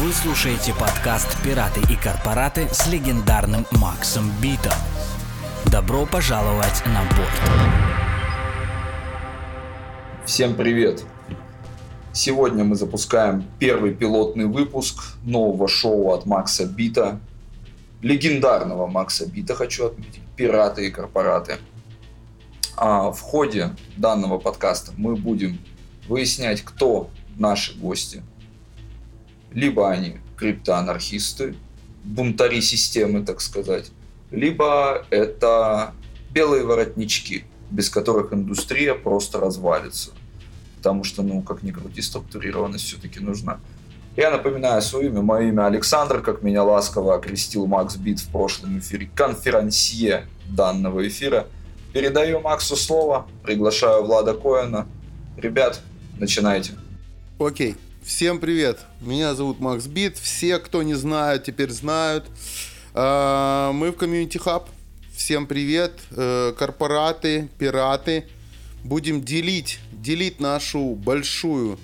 Вы слушаете подкаст «Пираты и корпораты» с легендарным Максом Битом. Добро пожаловать на борт. Всем привет. Сегодня мы запускаем первый пилотный выпуск нового шоу от Макса Бита. Легендарного Макса Бита, хочу отметить. «Пираты и корпораты». В ходе данного подкаста мы будем выяснять, кто наши гости. Либо они криптоанархисты, бунтари системы, так сказать, либо это белые воротнички, без которых индустрия просто развалится. Потому что, как ни крути, структурированность все-таки нужна. Я напоминаю свое имя. Мое имя Александр, как меня ласково окрестил Макс Бит в прошлом эфире, конферансье данного эфира. Передаю Максу слово, приглашаю Влада Коэна. Ребят, начинайте. Окей. Всем привет, меня зовут Макс Бит, все, кто не знает, теперь знают. Мы в Community Hub, всем привет, корпораты, пираты. Будем делить нашу большую,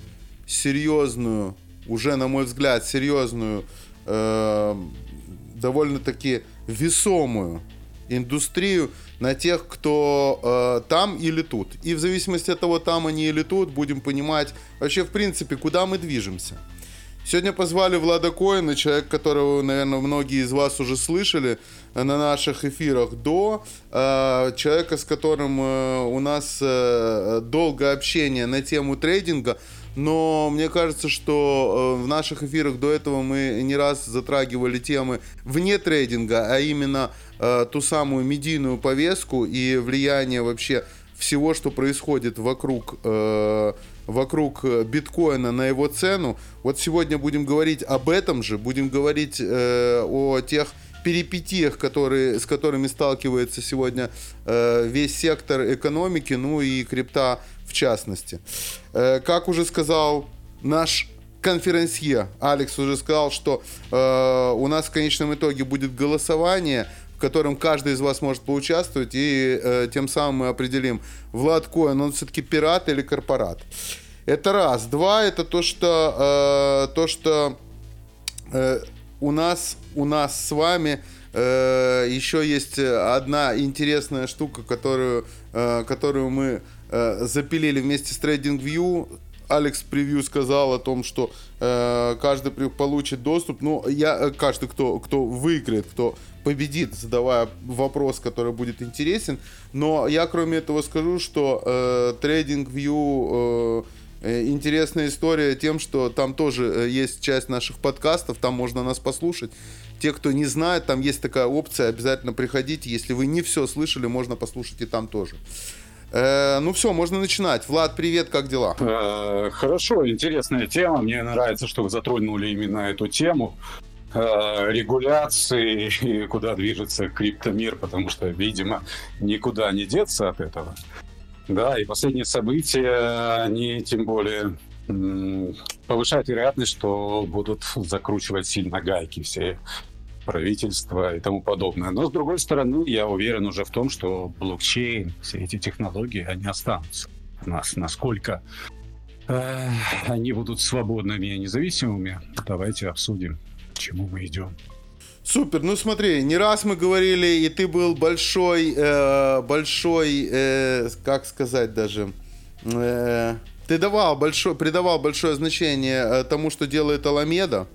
серьезную, уже на мой взгляд, серьезную, довольно-таки весомую индустрию на тех, кто там или тут. И в зависимости от того, там они или тут, будем понимать вообще, в принципе, куда мы движемся. Сегодня позвали Влада Коэна, человек, которого, наверное, многие из вас уже слышали на наших эфирах до, человека, с которым у нас долгое общение на тему трейдинга. Но мне кажется, что в наших эфирах до этого мы не раз затрагивали темы вне трейдинга, а именно ту самую медийную повестку и влияние вообще всего, что происходит вокруг биткоина на его цену. Вот сегодня будем говорить об этом же, будем говорить о тех перипетиях, с которыми сталкивается сегодня весь сектор экономики, ну и крипта в частности. Как уже сказал наш конферансье, Алекс уже сказал, что у нас в конечном итоге будет голосование, в котором каждый из вас может поучаствовать, и тем самым мы определим, Влад Коэн, он все-таки пират или корпорат. Это раз. Два, это то, что у нас с вами еще есть одна интересная штука, которую мы запилили вместе с Trading View. Алекс в превью сказал о том, что каждый получит доступ. Каждый, кто выиграет, кто победит, задавая вопрос, который будет интересен. Но я, кроме этого, скажу, что Trading View... Интересная история тем, что там тоже есть часть наших подкастов, там можно нас послушать. Те, кто не знает, там есть такая опция, обязательно приходите. Если вы не все слышали, можно послушать и там тоже. Все, можно начинать. Влад, привет, как дела? Хорошо, интересная тема. Мне нравится, что вы затронули именно эту тему регуляции и куда движется криптомир, потому что, видимо, никуда не деться от этого. Да, и последние события, они тем более повышают вероятность, что будут закручивать сильно гайки все правительства и тому подобное. Но, с другой стороны, я уверен уже в том, что блокчейн, все эти технологии, они останутся у нас. Насколько они будут свободными и независимыми, давайте обсудим, к чему мы идем. Супер, смотри, не раз мы говорили, и ты был придавал большое значение тому, что делает Аламеда,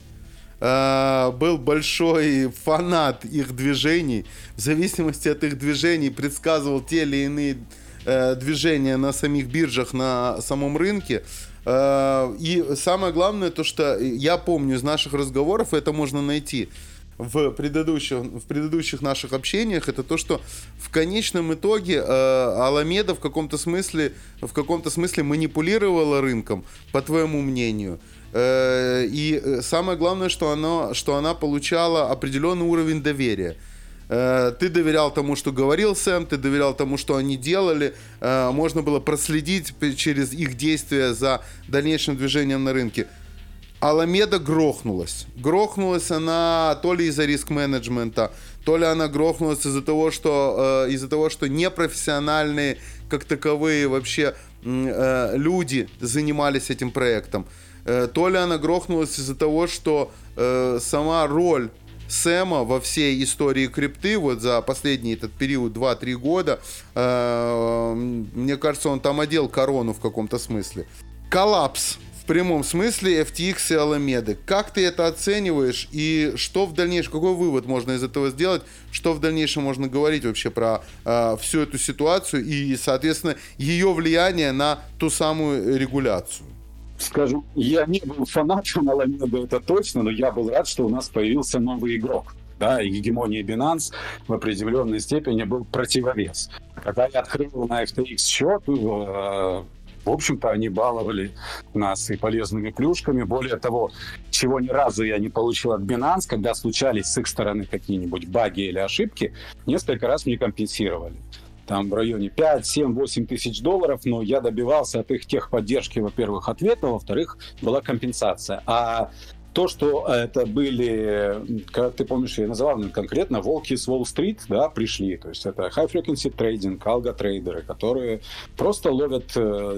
был большой фанат их движений, в зависимости от их движений предсказывал те или иные движения на самих биржах, на самом рынке. И самое главное, то, что я помню из наших разговоров, это можно найти в предыдущих наших общениях, это то, что в конечном итоге Аламеда в каком-то смысле манипулировала рынком, по твоему мнению. И самое главное, что она получала определенный уровень доверия. Ты доверял тому, что говорил Сэм, ты доверял тому, что они делали. Можно было проследить через их действия за дальнейшим движением на рынке. Аламеда грохнулась. Грохнулась она то ли из-за риск-менеджмента, то ли она грохнулась из-за того, что непрофессиональные, как таковые вообще люди занимались этим проектом. То ли она грохнулась из-за того, что сама роль Сэма во всей истории крипты вот за последний этот период 2-3 года, мне кажется, он там одел корону в каком-то смысле. Коллапс в прямом смысле FTX и Аламеды. Как ты это оцениваешь и что в дальнейшем, какой вывод можно из этого сделать, что в дальнейшем можно говорить вообще про всю эту ситуацию и, соответственно, ее влияние на ту самую регуляцию? Скажу, я не был фанатом Аламеды, это точно, но я был рад, что у нас появился новый игрок. Да, и гегемония Binance в определенной степени был противовес. Когда я открыл на FTX счет, в общем-то, они баловали нас и полезными плюшками. Более того, чего ни разу я не получил от Binance, когда случались с их стороны какие-нибудь баги или ошибки, несколько раз мне компенсировали. Там в районе 5, 7, 8 тысяч долларов, но я добивался от их техподдержки, во-первых, ответа, во-вторых, была компенсация. А то, что это были, как ты помнишь, я называл конкретно, волки с Уолл-стрит, да, пришли. То есть это high-frequency trading, алго-трейдеры, которые просто ловят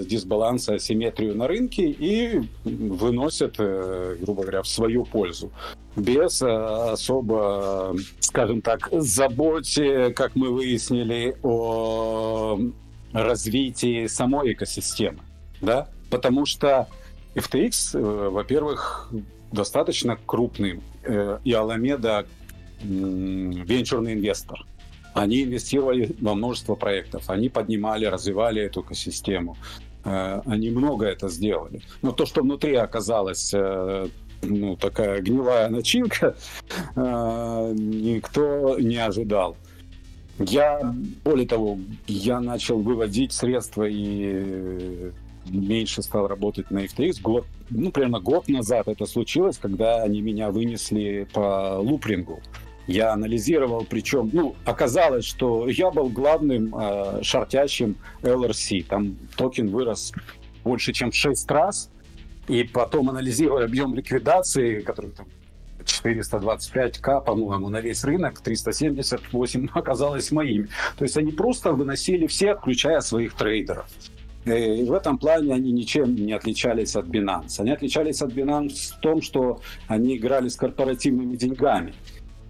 дисбаланс, асимметрию на рынке и выносят, грубо говоря, в свою пользу. Без особо, скажем так, заботы, как мы выяснили, о развитии самой экосистемы. Да? Потому что FTX, во-первых, достаточно крупный, и Alameda венчурный инвестор. Они инвестировали во множество проектов, они поднимали, развивали эту экосистему, они много это сделали. Но то, что внутри оказалось, ну, такая гнилая начинка, никто не ожидал. Я, более того, я начал выводить средства и меньше стал работать на FTX. Примерно год назад это случилось, когда они меня вынесли по лупрингу. Я анализировал, причем, оказалось, что я был главным шортящим LRC. Там токен вырос больше, чем в 6 раз. И потом анализировал объем ликвидации, который там 425к, по-моему, на весь рынок, 378 оказалось моими. То есть они просто выносили всех, включая своих трейдеров. И в этом плане они ничем не отличались от Binance. Они отличались от Binance в том, что они играли с корпоративными деньгами.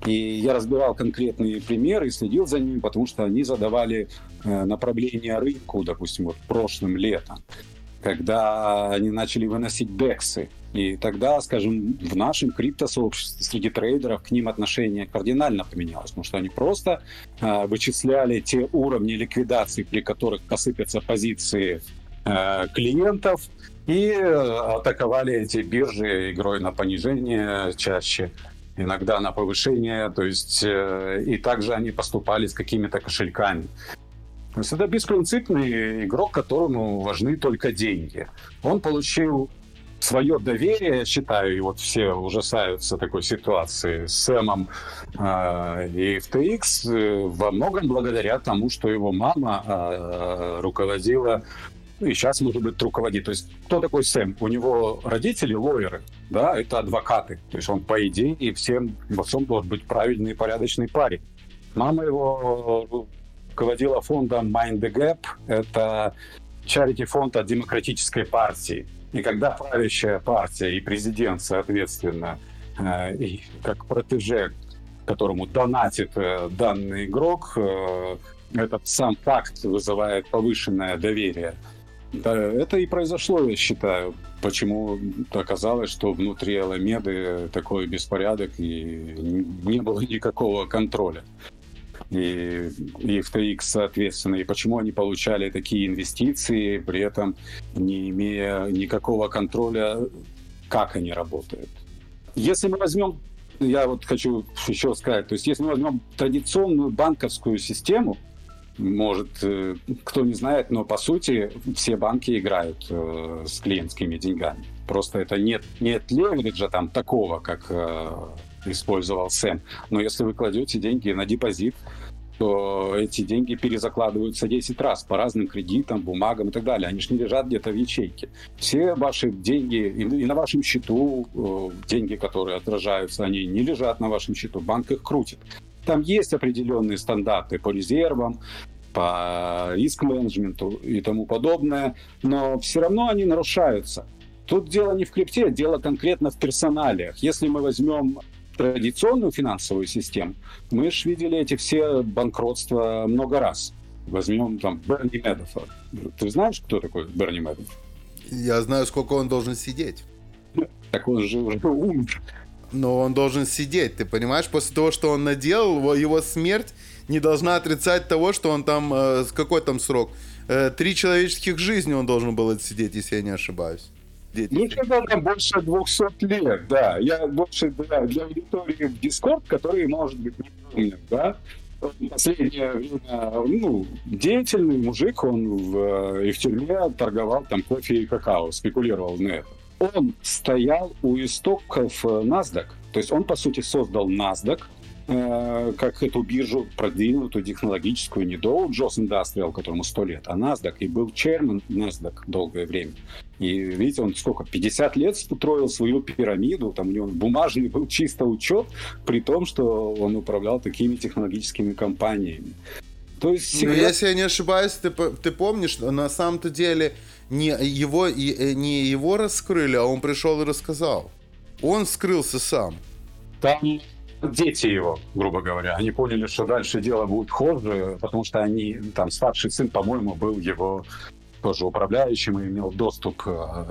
И я разбирал конкретные примеры и следил за ними, потому что они задавали направление рынку, допустим, вот прошлым летом, когда они начали выносить дексы. И тогда, скажем, в нашем криптосообществе среди трейдеров к ним отношение кардинально поменялось, потому что они просто вычисляли те уровни ликвидации, при которых посыпятся позиции клиентов, и атаковали эти биржи игрой на понижение чаще, иногда на повышение, то есть и также они поступали с какими-то кошельками. То есть это беспринципный игрок, которому важны только деньги. Он получил свое доверие, я считаю, и вот все ужасаются такой ситуации с Сэмом и FTX во многом благодаря тому, что его мама руководила, и сейчас, может быть, руководит. То есть кто такой Сэм? У него родители лоеры, да, это адвокаты. То есть он, по идее, и всем во всем должен быть правильный и порядочный парень. Мама его руководила фондом Mind the Gap, это чарити-фонд от демократической партии. И когда правящая партия и президент, соответственно, и как протеже, которому донатит данный игрок, этот сам факт вызывает повышенное доверие. Это и произошло, я считаю. Почему оказалось, что внутри Аламеды такой беспорядок и не было никакого контроля. И FTX, соответственно, и почему они получали такие инвестиции, при этом не имея никакого контроля, как они работают. Если мы возьмем, я вот хочу еще сказать, то есть если мы возьмем традиционную банковскую систему, может, кто не знает, но по сути все банки играют с клиентскими деньгами. Просто это нет левериджа там такого, как использовал Сэм. Но если вы кладете деньги на депозит, то эти деньги перезакладываются 10 раз по разным кредитам, бумагам и так далее. Они же не лежат где-то в ячейке. Все ваши деньги и на вашем счету, деньги, которые отражаются, они не лежат на вашем счету, банк их крутит. Там есть определенные стандарты по резервам, по риск-менеджменту и тому подобное, но все равно они нарушаются. Тут дело не в крипте, дело конкретно в персоналиях. Если мы возьмем традиционную финансовую систему, мы же видели эти все банкротства много раз. Возьмем там Берни Мэддерфор. Ты знаешь, кто такой Берни Мэддерфор? Я знаю, сколько он должен сидеть. Так он же уже умер. Но он должен сидеть, ты понимаешь? После того, что он наделал, его смерть не должна отрицать того, что он там... Какой там срок? 3 человеческих жизни он должен был отсидеть, если я не ошибаюсь. Ну, что-то там больше 200 лет, да. Я больше для аудитории в Discord, который, может быть, не помню, да. Последнее время, ну, деятельный мужик, он и в тюрьме торговал там кофе и какао, спекулировал на это. Он стоял у истоков NASDAQ, то есть он, по сути, создал NASDAQ, как эту биржу продвинутую технологическую, не Dow Jones Industrial, которому 100 лет, а NASDAQ, и был chairman NASDAQ долгое время. И видите, он сколько, 50 лет строил свою пирамиду, там у него бумажный был чисто учет, при том, что он управлял такими технологическими компаниями. То есть всегда... Но если я не ошибаюсь, ты помнишь, на самом-то деле не его раскрыли, а он пришел и рассказал. Он вскрылся сам. Там... Дети его, грубо говоря, они поняли, что дальше дело будет хуже, потому что они, там, старший сын, по-моему, был его тоже управляющим и имел доступ,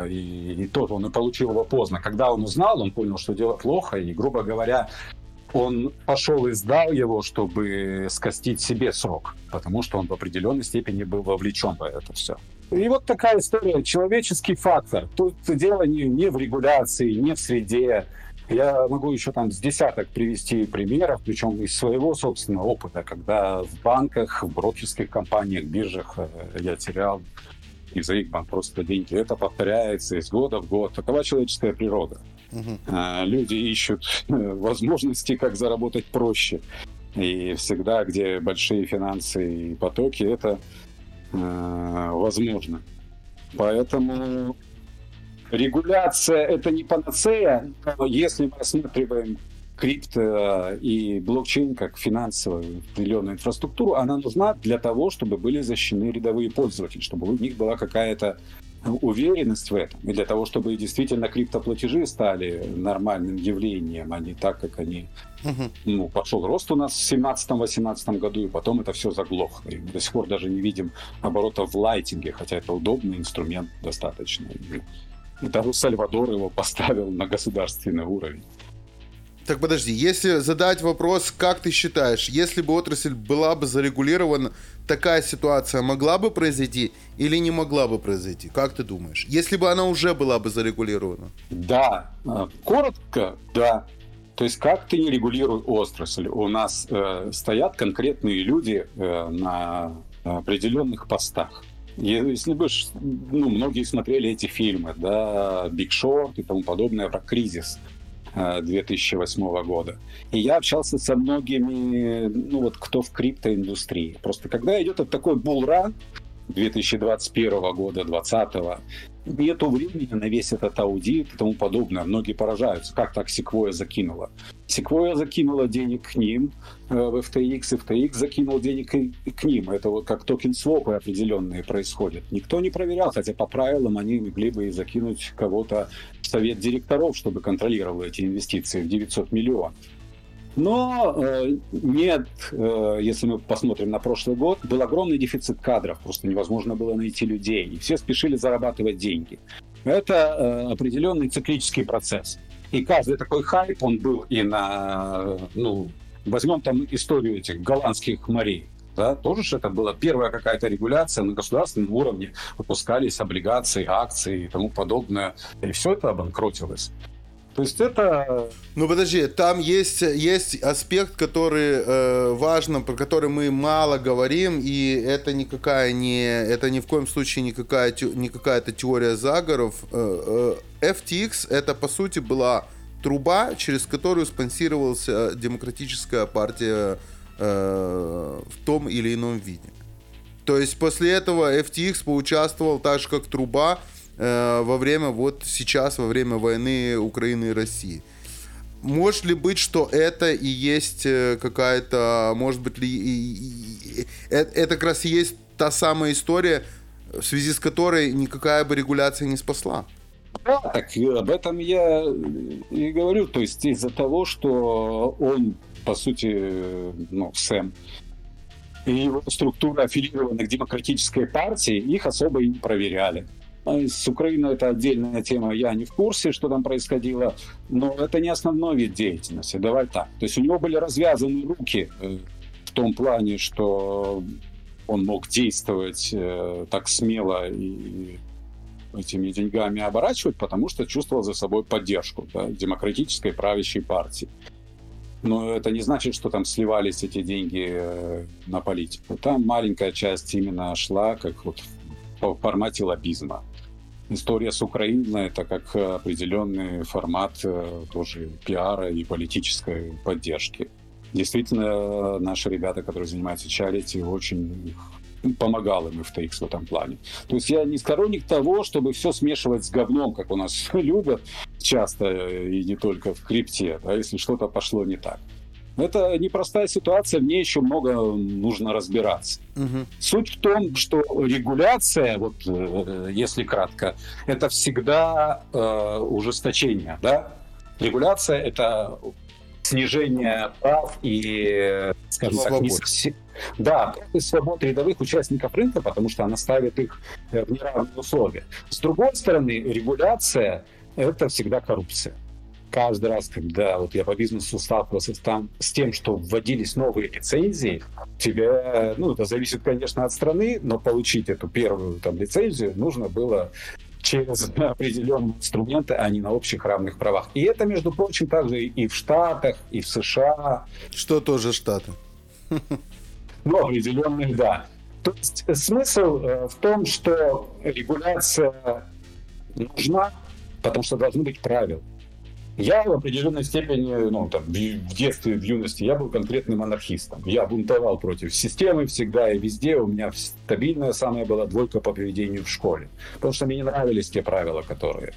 и тоже он и получил его поздно. Когда он узнал, он понял, что дело плохо, и, грубо говоря, он пошел и сдал его, чтобы скостить себе срок, потому что он в определенной степени был вовлечен в это все. И вот такая история, человеческий фактор. Тут дело не в регуляции, не в среде. Я могу еще там с десяток привести примеров, причем из своего собственного опыта, когда в банках, в брокерских компаниях, биржах я терял из-за их банкротства деньги. Это повторяется из года в год. Такова человеческая природа. Угу. Люди ищут возможности, как заработать проще. И всегда, где большие финансы и потоки, это возможно. Поэтому... Регуляция — это не панацея, но если мы рассматриваем крипто и блокчейн как финансовую определенную инфраструктуру, она нужна для того, чтобы были защищены рядовые пользователи, чтобы у них была какая-то уверенность в этом. И для того, чтобы действительно криптоплатежи стали нормальным явлением, а не так, как они... Ну, пошел рост у нас в 2017-2018 году, и потом это все заглохло. И до сих пор даже не видим оборотов в лайтинге, хотя это удобный инструмент достаточно. Даже Сальвадор его поставил на государственный уровень. Так подожди, если задать вопрос, как ты считаешь, если бы отрасль была бы зарегулирована, такая ситуация могла бы произойти или не могла бы произойти? Как ты думаешь? Если бы она уже была бы зарегулирована? Да. Коротко, да. То есть как ты не регулируй отрасль? У нас стоят конкретные люди на определенных постах. Если бы, ну, многие смотрели эти фильмы, да, «Биг Шорт» и тому подобное, про кризис 2008 года. И я общался со многими, ну вот, кто в криптоиндустрии. Просто когда идет вот такой буллран 2021 года, 2020, нету времени на весь этот аудит и тому подобное. Многие поражаются, как так Sequoia закинула. Sequoia закинула денег к ним в FTX, FTX закинул денег к ним. Это вот как токен-свопы определенные происходят. Никто не проверял, хотя по правилам они могли бы и закинуть кого-то в совет директоров, чтобы контролировал эти инвестиции в 900 миллионов. Но нет, если мы посмотрим на прошлый год, был огромный дефицит кадров, просто невозможно было найти людей, и все спешили зарабатывать деньги. Это определенный циклический процесс. И каждый такой хайп, он был и на... Ну, возьмем там историю этих голландских морей. Да, тоже же это была первая какая-то регуляция на государственном уровне. Выпускались облигации, акции и тому подобное. И все это обанкротилось. То есть это... Ну подожди, там есть аспект, который важен, про который мы мало говорим, и это это ни в коем случае не какая-то теория заговоров. FTX это по сути была труба, через которую спонсировалась демократическая партия в том или ином виде. То есть после этого FTX поучаствовал так же, как труба, во время войны Украины и России. Может ли быть, что это и есть какая-то... Может быть, это как раз и есть та самая история, в связи с которой никакая бы регуляция не спасла? Так об этом я и говорю. То есть из-за того, что он, по сути, ну, Сэм, и его структура аффилированных демократической партии, их особо и не проверяли. С Украиной это отдельная тема, я не в курсе, что там происходило, но это не основной вид деятельности, давай так. То есть у него были развязаны руки в том плане, что он мог действовать так смело и этими деньгами оборачивать, потому что чувствовал за собой поддержку, да, демократической правящей партии. Но это не значит, что там сливались эти деньги на политику. Там маленькая часть именно шла как вот в формате лоббизма. История с Украиной — это как определенный формат тоже пиара и политической поддержки. Действительно, наши ребята, которые занимаются чарити, очень помогал им FTX в этом плане. То есть я не сторонник того, чтобы все смешивать с говном, как у нас любят часто, и не только в крипте, да, если что-то пошло не так. Это непростая ситуация, в ней еще много нужно разбираться. Угу. Суть в том, что регуляция, вот если кратко, это всегда ужесточение, да? Регуляция — это снижение прав и, скажем так, да, свобод рядовых участников рынка, потому что она ставит их в неравные условия. С другой стороны, регуляция — это всегда коррупция. Каждый раз, когда вот я по бизнесу сталкивался там с тем, что вводились новые лицензии, тебе, ну, это зависит, конечно, от страны, но получить эту первую там лицензию нужно было через определенные инструменты, а не на общих равных правах. И это, между прочим, также и в Штатах, и в США. Что тоже Штаты. Ну, определенные, да. То есть смысл в том, что регуляция нужна, потому что должны быть правила. Я в определенной степени, ну, там, в детстве, в юности, я был конкретным анархистом. Я бунтовал против системы всегда и везде. У меня стабильная самая была двойка по поведению в школе. Потому что мне не нравились те правила, которые...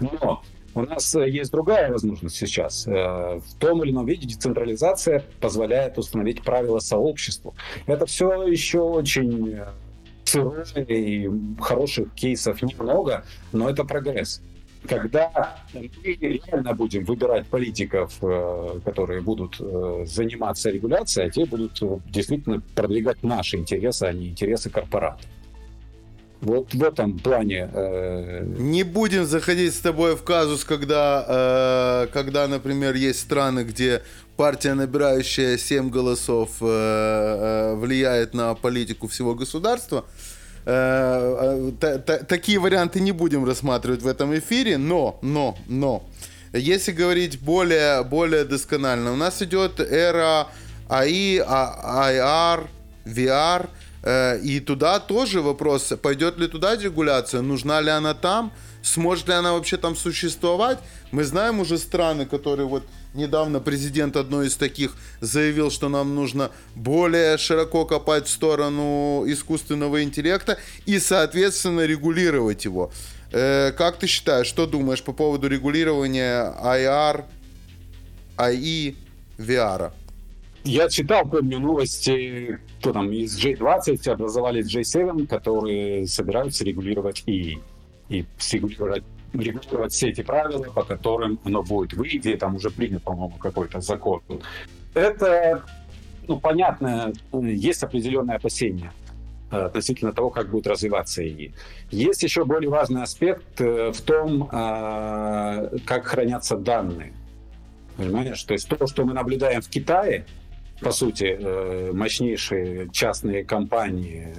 Но у нас есть другая возможность сейчас. В том или ином виде децентрализация позволяет установить правила сообществу. Это все еще очень сырое, и хороших кейсов немного, но это прогресс. Когда мы реально будем выбирать политиков, которые будут заниматься регуляцией, а те будут действительно продвигать наши интересы, а не интересы корпоратов. Вот в этом плане... Не будем заходить с тобой в казус, когда, например, есть страны, где партия, набирающая 7 голосов, влияет на политику всего государства. Такие варианты не будем рассматривать в этом эфире, но, если говорить более досконально, у нас идет эра AI, IR, VR, и туда тоже вопрос, пойдет ли туда регуляция, нужна ли она там, сможет ли она вообще там существовать. Мы знаем уже страны, которые вот недавно президент одной из таких заявил, что нам нужно более широко копать в сторону искусственного интеллекта и, соответственно, регулировать его. Как ты считаешь, что думаешь по поводу регулирования IR, AI, VR? Я читал, помню, новости, кто там, из G20 образовались G7, которые собираются регулировать и регулировать все эти правила, по которым оно будет выйти. Там уже принят, по-моему, какой-то закон. Это, ну, понятно, есть определенные опасения относительно того, как будет развиваться ИИ. Есть еще более важный аспект в том, как хранятся данные. Понимаешь? То есть то, что мы наблюдаем в Китае, по сути, мощнейшие частные компании,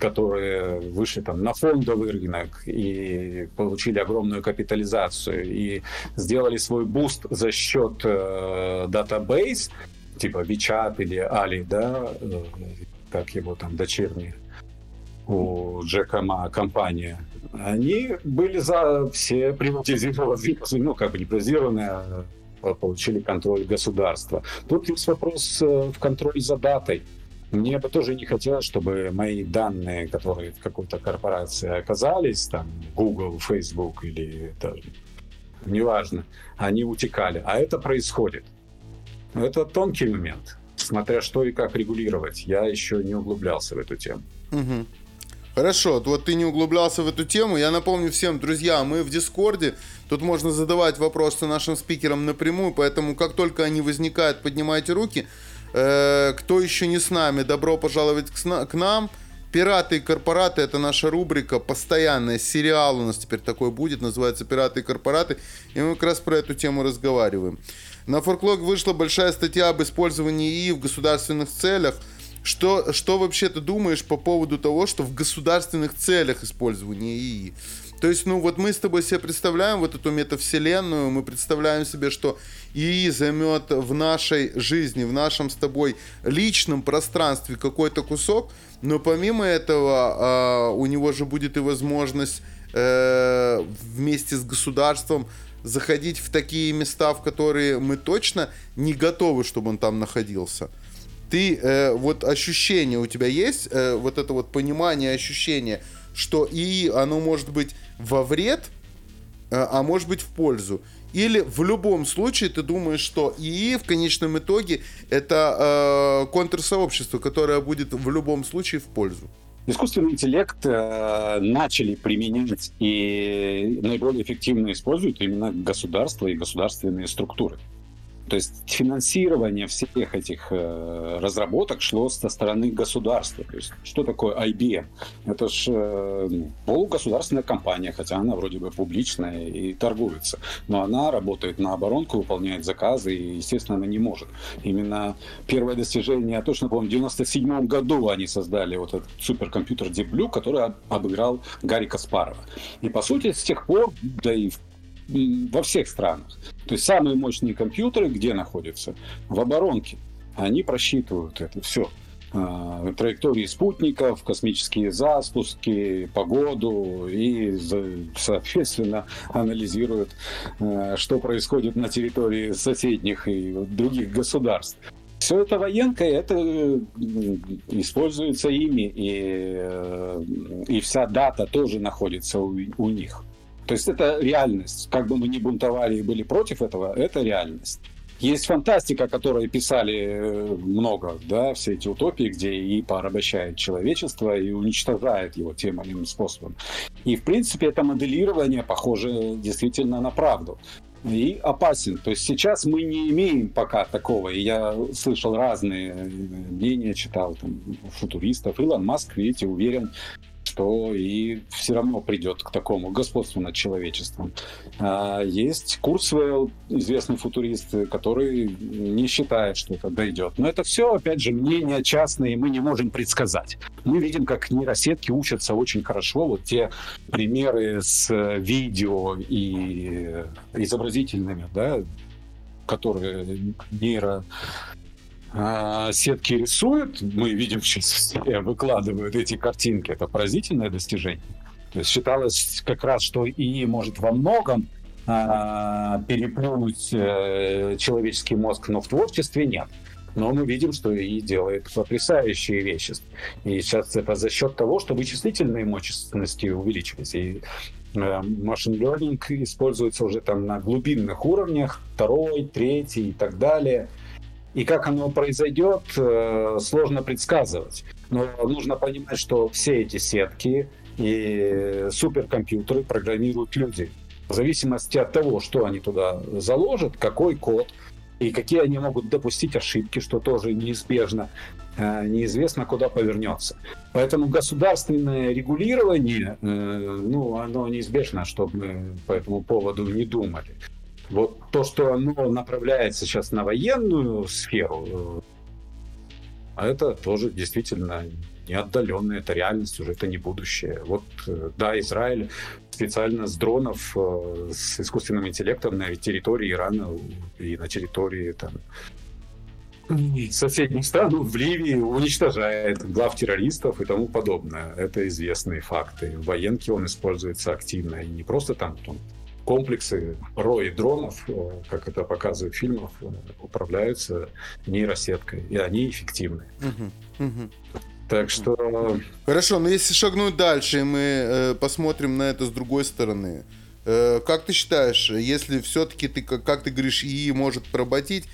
которые вышли там на фондовый рынок и получили огромную капитализацию и сделали свой буст за счет датабейс, типа WeChat или Али, да, как его там дочерняя у Джека Ма компания, они были за все приватизированные, ну как бы не приватизированные, получили контроль государства. Тут есть вопрос в контроле за датой. Мне бы тоже не хотелось, чтобы мои данные, которые в какой-то корпорации оказались, там Google, Facebook или даже, неважно, они утекали. А это происходит. Это тонкий момент, смотря что и как регулировать. Я еще не углублялся в эту тему. Угу. Хорошо, вот ты не углублялся в эту тему. Я напомню всем, друзья, мы в Дискорде. Тут можно задавать вопросы нашим спикерам напрямую, поэтому как только они возникают, поднимайте руки. Кто еще не с нами, добро пожаловать к нам. «Пираты и корпораты» — это наша рубрика постоянная, сериал у нас теперь такой будет, называется «Пираты и корпораты», и мы как раз про эту тему разговариваем. На Forklog вышла большая статья об использовании ИИ в государственных целях. Что вообще ты думаешь по поводу того, что в государственных целях использование ИИ? То есть, ну вот мы с тобой себе представляем вот эту метавселенную, мы представляем себе, что ИИ займет в нашей жизни, в нашем с тобой личном пространстве какой-то кусок, но помимо этого у него же будет и возможность вместе с государством заходить в такие места, в которые мы точно не готовы, чтобы он там находился. Ты, вот ощущение у тебя есть, вот это вот понимание, ощущение, что ИИ, оно может быть во вред, а может быть в пользу? Или в любом случае ты думаешь, что ИИ в конечном итоге это контрсообщество, которое будет в любом случае в пользу? Искусственный интеллект начали применять и наиболее эффективно используют именно государства и государственные структуры. То есть финансирование всех этих разработок шло со стороны государства. То есть, что такое IBM? Это же полугосударственная компания, хотя она вроде бы публичная и торгуется. Но она работает на оборонку, выполняет заказы, и, естественно, она не может. Именно первое достижение, я точно помню, в 1997 году они создали вот этот суперкомпьютер Deep Blue, который обыграл Гарри Каспарова. И, по сути, с тех пор, да и во всех странах. То есть самые мощные компьютеры где находятся? В оборонке. Они просчитывают это все. Траектории спутников, космические запуски, погоду и, соответственно, анализируют, что происходит на территории соседних и других государств. Все это военка, это используется ими, и вся дата тоже находится у них. То есть это реальность. Как бы мы ни бунтовали и были против этого, это реальность. Есть фантастика, о которой писали много, да, все эти утопии, где ИИ порабощает человечество и уничтожает его тем или иным способом. И, в принципе, это моделирование похоже действительно на правду. И опасен. То есть сейчас мы не имеем пока такого. И я слышал разные мнения, читал там футуристов. Илон Маск, видите, уверен, что и все равно придет к такому господству над человечеством. Есть Курсвейл, известный футурист, который не считает, что это дойдет. Но это все, опять же, мнения частные, мы не можем предсказать. Мы видим, как нейросетки учатся очень хорошо. Вот те примеры с видео и изобразительными, да, которые сетки рисуют, мы видим, сейчас выкладывают эти картинки. Это поразительное достижение. То есть считалось как раз, что ИИ может во многом переплюнуть человеческий мозг, но в творчестве нет. Но мы видим, что ИИ делает потрясающие вещи. И сейчас это за счет того, что вычислительные мощности увеличились. И machine learning используется уже там на глубинных уровнях, 2, 3 и так далее. И как оно произойдет, сложно предсказывать. Но нужно понимать, что все эти сетки и суперкомпьютеры программируют люди. В зависимости от того, что они туда заложат, какой код, и какие они могут допустить ошибки, что тоже неизбежно, неизвестно, куда повернется. Поэтому государственное регулирование, ну, оно неизбежно, чтобы мы по этому поводу не думали. Вот то, что оно направляется сейчас на военную сферу, это тоже действительно не отдаленная, это реальность уже, это не будущее. Вот, да, Израиль специально с дронов, с искусственным интеллектом на территории Ирана и на территории там соседних стран, в Ливии, уничтожает глав террористов и тому подобное. Это известные факты. В военке он используется активно, и не просто там комплексы, рои дронов, как это показывают в фильмах, управляются нейросеткой, и они эффективны. Так что... Хорошо, но если шагнуть дальше, мы посмотрим на это с другой стороны. Как ты считаешь, если все-таки ты, как ты говоришь, ИИ может поработить,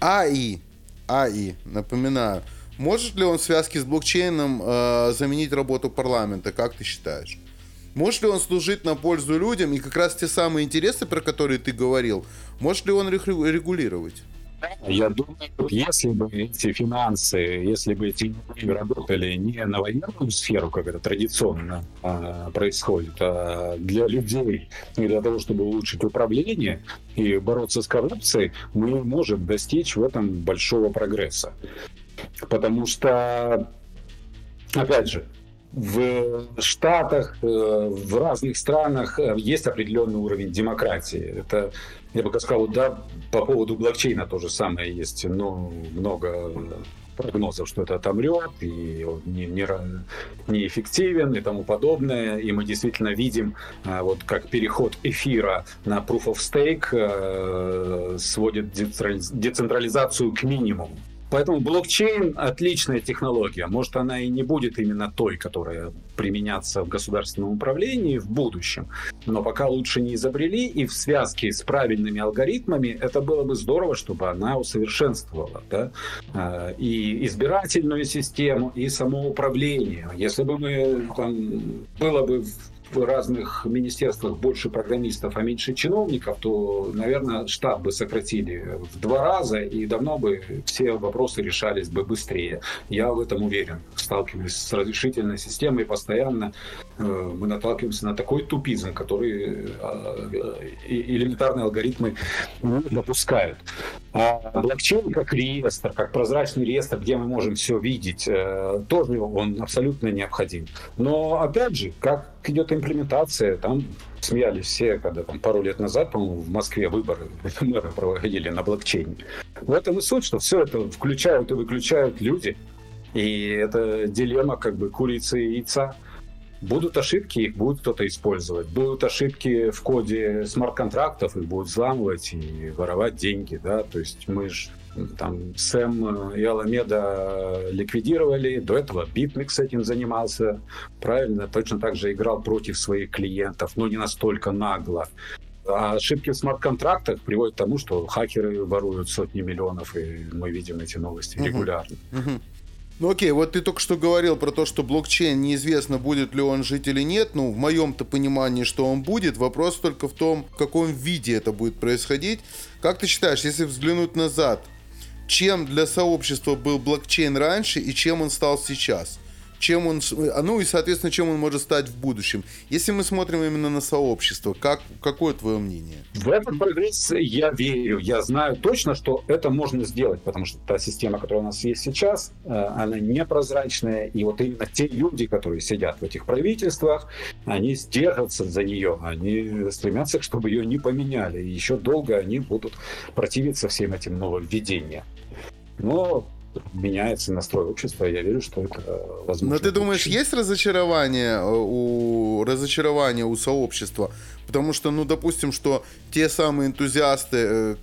АИ, напоминаю, Может ли он в связке с блокчейном заменить работу парламента, как ты считаешь? Может ли он служить на пользу людям? И как раз те самые интересы, про которые ты говорил, может ли он их регулировать? Я думаю, если бы эти финансы, если бы эти деньги работали не на военную сферу, как это традиционно происходит, а для людей и для того, чтобы улучшить управление и бороться с коррупцией, мы можем достичь в этом большого прогресса. Потому что, опять же, в Штатах, в разных странах есть определенный уровень демократии. Это, я бы сказал, да, по поводу блокчейна то же самое есть, но много прогнозов, что это отомрет, и он неэффективен и тому подобное. И мы действительно видим, вот как переход эфира на Proof of Stake сводит децентрализацию к минимуму. Поэтому блокчейн – отличная технология. Может, она и не будет именно той, которая применяться в государственном управлении в будущем. Но пока лучше не изобрели, и в связке с правильными алгоритмами это было бы здорово, чтобы она усовершенствовала, да? И избирательную систему, и самоуправление. Если бы мы, там, было бы в разных министерствах больше программистов, а меньше чиновников, то, наверное, штат бы сократили в 2 раза, и давно бы все вопросы решались бы быстрее. Я в этом уверен. Сталкиваюсь с разрешительной системой, постоянно мы наталкиваемся на такой тупизм, который элементарные алгоритмы допускают. А блокчейн как реестр, как прозрачный реестр, где мы можем все видеть, тоже он абсолютно необходим. Но, опять же, как идет имплементация, там смеялись все, когда там, пару лет назад, по-моему, в Москве выборы мэра проходили на блокчейне. В этом и суть, что все это включают и выключают люди, и это дилемма как бы курицы и яйца. Будут ошибки, их будет кто-то использовать. Будут ошибки в коде смарт-контрактов, их будут взламывать и воровать деньги, да, то есть мы же там Сэм и Аламеда ликвидировали, до этого Битмикс этим занимался, правильно, точно так же играл против своих клиентов, но не настолько нагло. А ошибки в смарт-контрактах приводят к тому, что хакеры воруют сотни миллионов, и мы видим эти новости регулярно. Ну окей, вот ты только что говорил про то, что блокчейн, неизвестно, будет ли он жить или нет. Ну, в моем-то понимании, что он будет. Вопрос только в том, в каком виде это будет происходить. Как ты считаешь, если взглянуть назад, чем для сообщества был блокчейн раньше и чем он стал сейчас? Чем он, ну и, соответственно, чем он может стать в будущем? Если мы смотрим именно на сообщество, какое твое мнение? В этот прогресс я верю. Я знаю точно, что это можно сделать, потому что та система, которая у нас есть сейчас, она непрозрачная. И вот именно те люди, которые сидят в этих правительствах, они держатся за нее, они стремятся, чтобы ее не поменяли. И еще долго они будут противиться всем этим нововведениям. Но меняется настрой общества, я верю, что это возможно. Но ты думаешь, есть разочарование у сообщества? Потому что, ну, допустим, что те самые энтузиасты,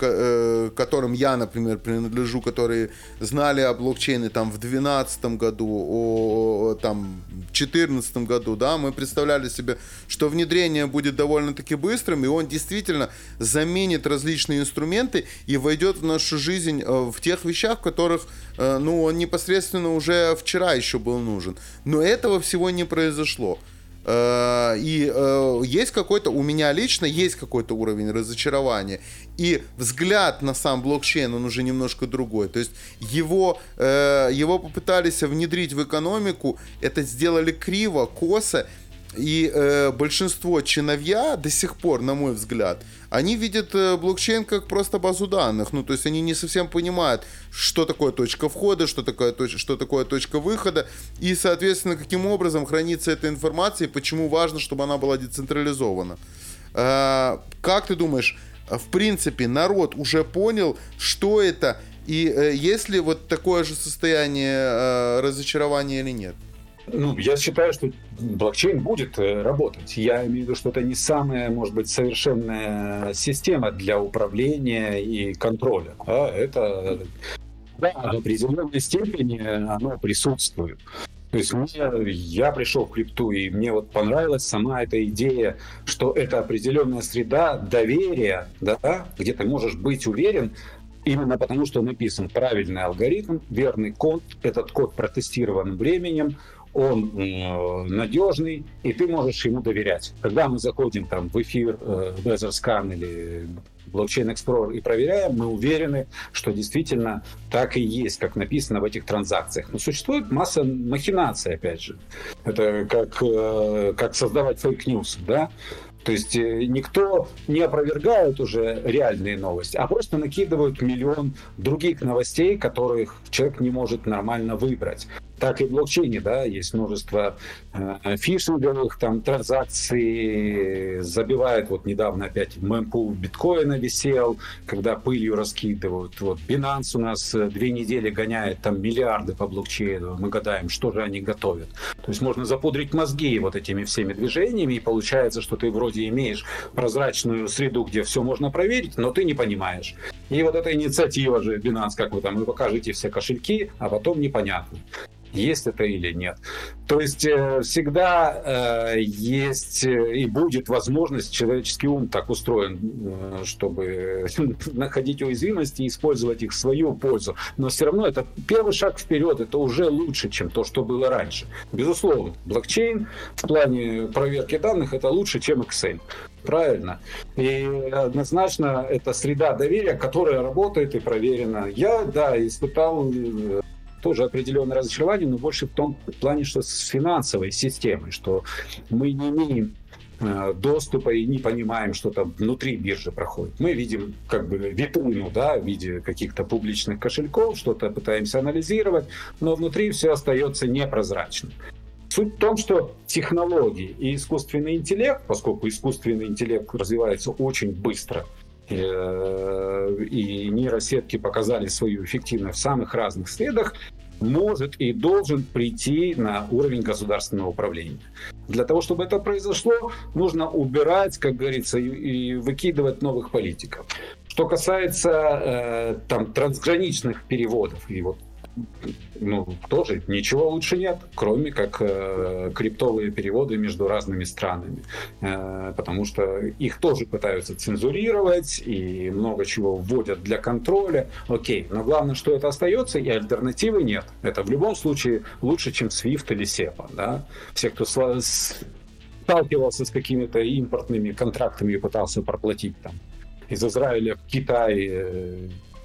которым я, например, принадлежу, которые знали о блокчейне там в 2012 году, в 2014 году, да, мы представляли себе, что внедрение будет довольно-таки быстрым, и он действительно заменит различные инструменты и войдет в нашу жизнь в тех вещах, в которых, ну, он непосредственно уже вчера еще был нужен. Но этого всего не произошло. И есть какой-то, у меня лично есть какой-то уровень разочарования. И взгляд на сам блокчейн, он уже немножко другой. То есть его попытались внедрить в экономику, это сделали криво, косо. И большинство чиновья до сих пор, на мой взгляд, они видят блокчейн как просто базу данных. Ну, то есть они не совсем понимают, что такое точка входа, что такое точка выхода, и, соответственно, каким образом хранится эта информация, и почему важно, чтобы она была децентрализована. Как ты думаешь, в принципе, народ уже понял, что это, и есть ли вот такое же состояние разочарования или нет? Ну, я считаю, что блокчейн будет работать. Я имею в виду, что это не самая, может быть, совершенная система для управления и контроля. А это в определенной степени оно присутствует. То есть я пришел в крипту, и мне вот понравилась сама эта идея, что это определенная среда доверия, да, где ты можешь быть уверен Именно потому, что написан правильный алгоритм, верный код, этот код протестирован временем, он надежный, и ты можешь ему доверять. Когда мы заходим там, в эфир, в BetterScan или Blockchain Explorer и проверяем, мы уверены, что действительно так и есть, как написано в этих транзакциях. Но существует масса махинаций, опять же. Это как создавать фейк-ньюс, да? То есть никто не опровергает уже реальные новости, а просто накидывают миллион других новостей, которых человек не может нормально выбрать. Так и в блокчейне, да, есть множество фишинговых там, транзакций, забивают, вот недавно опять мемпул биткоина висел, когда пылью раскидывают. Вот Binance у нас 2 недели гоняет там миллиарды по блокчейну, мы гадаем, что же они готовят. То есть можно запудрить мозги вот этими всеми движениями, и получается, что ты вроде имеешь прозрачную среду, где все можно проверить, но ты не понимаешь. И вот эта инициатива же Binance, как вы там, вы покажете все кошельки, а потом непонятно, есть это или нет. То есть всегда есть и будет возможность, человеческий ум так устроен, чтобы находить уязвимости и использовать их в свою пользу. Но все равно это первый шаг вперед, это уже лучше, чем то, что было раньше. Безусловно, блокчейн в плане проверки данных это лучше, чем Excel. Правильно. И однозначно это среда доверия, которая работает и проверена. Я, да, испытал тоже определенное разочарование, но больше в том плане, что с финансовой системой, что мы не имеем доступа и не понимаем, что там внутри биржи проходит. Мы видим как бы витрину, да, в виде каких-то публичных кошельков, что-то пытаемся анализировать, но внутри все остается непрозрачным. Суть в том, что технологии и искусственный интеллект, поскольку искусственный интеллект развивается очень быстро, и нейросетки показали свою эффективность в самых разных средах, может и должен прийти на уровень государственного управления. Для того, чтобы это произошло, нужно убирать, как говорится, и выкидывать новых политиков. Что касается там, трансграничных переводов, и вот, ну, тоже ничего лучше нет, кроме как криптовые переводы между разными странами, потому что их тоже пытаются цензурировать и много чего вводят для контроля. Окей, но главное, что это остается, и альтернативы нет. Это в любом случае лучше, чем SWIFT или SEPA. Да? Все, кто сталкивался с какими-то импортными контрактами и пытался проплатить там, из Израиля в Китай,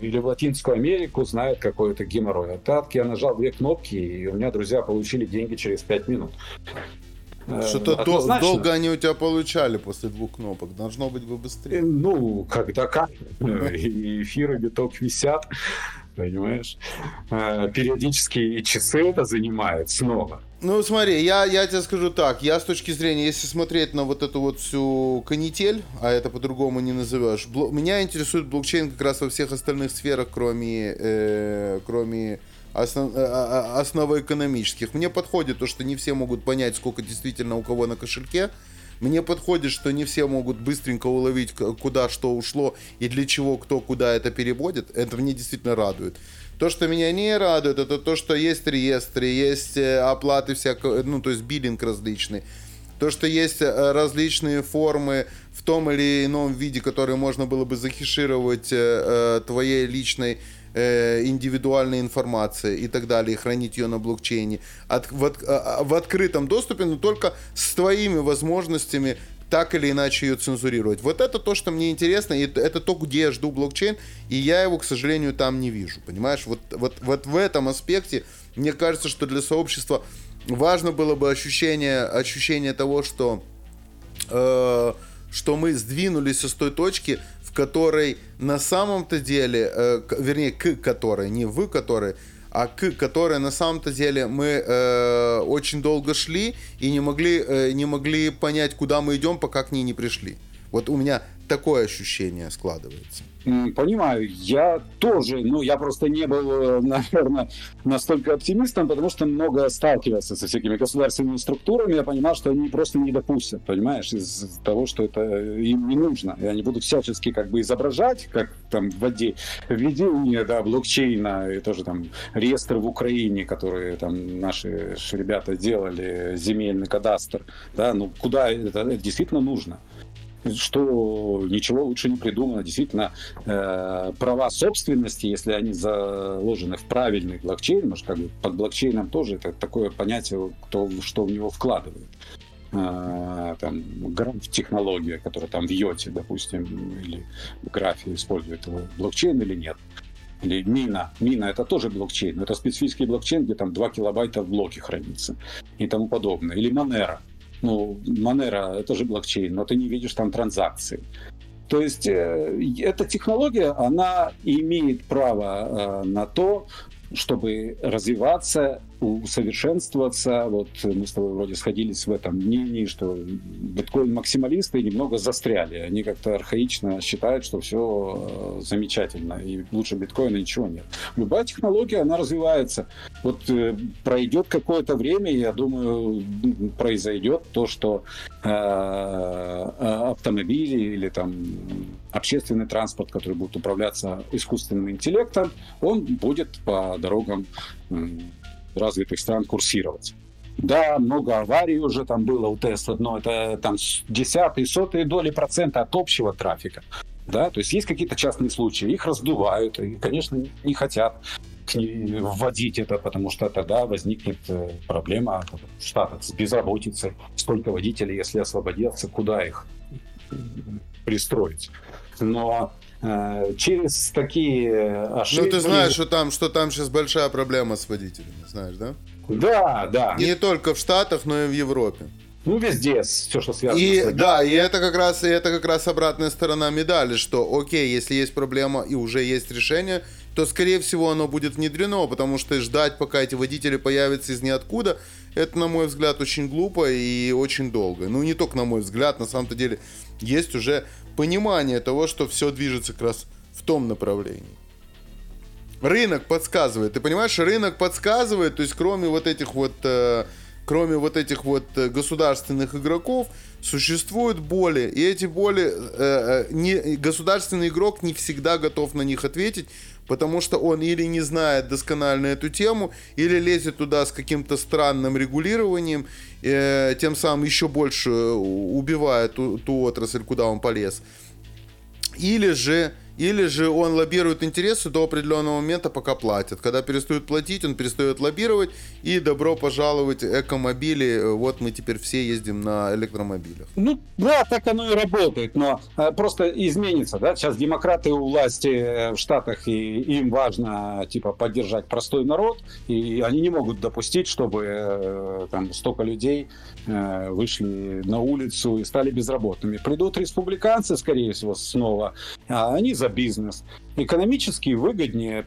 или в Латинскую Америку, знают какой-то геморрой. А так я нажал 2 кнопки, и у меня друзья получили деньги через 5 минут. Что-то долго они у тебя получали после 2 кнопок. Должно быть бы быстрее. Ну, когда как. Эфир и биток висят, понимаешь. Периодически часы это занимает снова. Ну, смотри, я тебе скажу так. Я с точки зрения, если смотреть на вот эту вот всю канитель, а это по-другому не назовешь, меня интересует блокчейн как раз во всех остальных сферах, кроме основоэкономических. Мне подходит то, что не все могут понять, сколько действительно у кого на кошельке. Мне подходит, что не все могут быстренько уловить, куда что ушло и для чего кто куда это переводит. Это меня действительно радует. То, что меня не радует, это то, что есть реестры, есть оплаты всякого, ну, то есть биллинг различный. То, что есть различные формы в том или ином виде, которые можно было бы захешировать твоей личной индивидуальной информации и так далее, и хранить ее на блокчейне в открытом доступе, но только с твоими возможностями так или иначе ее цензурировать. Вот это то, что мне интересно, и это то, где я жду блокчейн, и я его, к сожалению, там не вижу, понимаешь? Вот в этом аспекте мне кажется, что для сообщества важно было бы ощущение того, что мы сдвинулись с той точки, в которой на самом-то деле, вернее, к которой, не в которой, а к которой на самом-то деле мы очень долго шли и не могли понять, куда мы идем, пока к ней не пришли. Вот у меня такое ощущение складывается. Понимаю, я тоже, но я просто не был, наверное, настолько оптимистом, потому что много сталкивался со всякими государственными структурами, я понимал, что они просто не допустят, понимаешь, из того, что это им не нужно, и они будут всячески как бы изображать, как там в воде, введение, да, блокчейна, и тоже там реестры в Украине, которые там наши ребята делали, земельный кадастр, да, ну куда это действительно нужно? что ничего лучше не придумано. Действительно, права собственности, если они заложены в правильный блокчейн, потому что как бы под блокчейном тоже это такое понятие, кто что в него вкладывает. Там граф-технология, которая там в Йоте, допустим, или в графе использует его, блокчейн или нет. Или мина. Мина — это тоже блокчейн, но это специфический блокчейн, где там 2 килобайта в блоке хранится и тому подобное. Или Монеро. Ну, Монеро — это же блокчейн, но ты не видишь там транзакции. То есть эта технология, она имеет право на то, чтобы развиваться, усовершенствоваться. Вот мы с тобой вроде сходились в этом мнении, что биткоин-максималисты немного застряли. Они как-то архаично считают, что все замечательно, и лучше биткоина ничего нет. Любая технология, она развивается. Вот пройдет какое-то время, я думаю, произойдет то, что автомобили или там общественный транспорт, который будет управляться искусственным интеллектом, он будет по дорогам развитых стран курсировать. Да, много аварий уже там было у Tesla, но это там 0,10–100% от общего трафика. Да, то есть есть какие-то частные случаи, их раздувают, и, конечно, не хотят вводить это, потому что тогда возникнет проблема в Штатах с безработицей. Сколько водителей, если освободятся, куда их пристроить? Но через такие ошибки... Ну, ты знаешь, что там сейчас большая проблема с водителями, знаешь, да? Да, да. Не только в Штатах, но и в Европе. Ну, везде все, что связано с водителями. Да, и это как раз обратная сторона медали, что, окей, если есть проблема и уже есть решение, то, скорее всего, оно будет внедрено, потому что ждать, пока эти водители появятся из ниоткуда, это, на мой взгляд, очень глупо и очень долго. Ну, не только на мой взгляд, на самом-то деле есть уже... понимание того, что все движется как раз в том направлении. Рынок подсказывает, ты понимаешь, рынок подсказывает, то есть кроме вот этих вот государственных игроков существуют боли, и эти боли государственный игрок не всегда готов на них ответить, потому что он или не знает досконально эту тему, или лезет туда с каким-то странным регулированием, тем самым еще больше убивает ту отрасль, куда он полез. Или же он лоббирует интересы до определенного момента, пока платят. Когда перестают платить, он перестает лоббировать, и добро пожаловать экомобили. Вот мы теперь все ездим на электромобилях. Ну да, так оно и работает, но просто изменится, да? Сейчас демократы у власти в Штатах, и им важно типа поддержать простой народ, и они не могут допустить, чтобы там столько людей вышли на улицу и стали безработными. Придут республиканцы, скорее всего, снова, а они за бизнес. Экономически выгоднее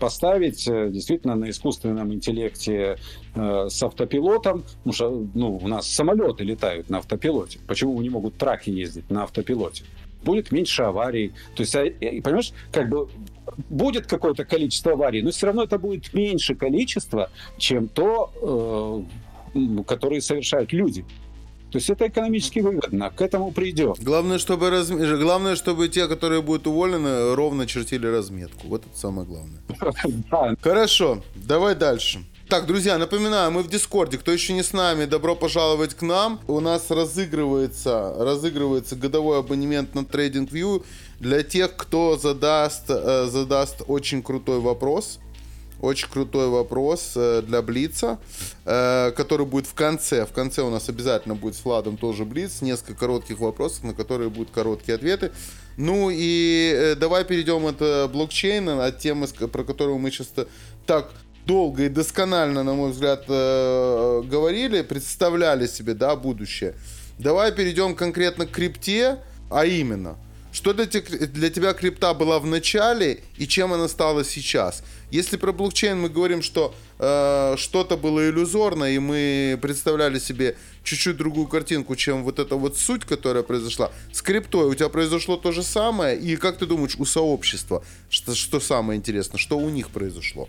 поставить действительно на искусственном интеллекте с автопилотом, потому что у нас самолеты летают на автопилоте. Почему не могут траки ездить на автопилоте? Будет меньше аварий. То есть, понимаешь, как бы будет какое-то количество аварий, но все равно это будет меньше количество, чем то, которые совершают люди. То есть это экономически выгодно, к этому придет. Главное, чтобы те, которые будут уволены, ровно чертили разметку. Вот это самое главное. Хорошо, давай дальше. Так, друзья, напоминаю, мы в Дискорде. Кто еще не с нами, добро пожаловать к нам. У нас разыгрывается годовой абонемент на Trading View для тех, кто задаст очень крутой вопрос. Очень крутой вопрос для Блица, который будет в конце. В конце у нас обязательно будет с Владом тоже Блиц. Несколько коротких вопросов, на которые будут короткие ответы. Ну и давай перейдем от блокчейна, от темы, про которую мы сейчас так долго и досконально, на мой взгляд, говорили, представляли себе, да, будущее. Давай перейдем конкретно к крипте, а именно... Что для тебя крипта была в начале и чем она стала сейчас? Если про блокчейн мы говорим, что что-то было иллюзорно, и мы представляли себе чуть-чуть другую картинку, чем вот эта вот суть, которая произошла. С криптой у тебя произошло то же самое, и как ты думаешь, у сообщества, что самое интересное, что у них произошло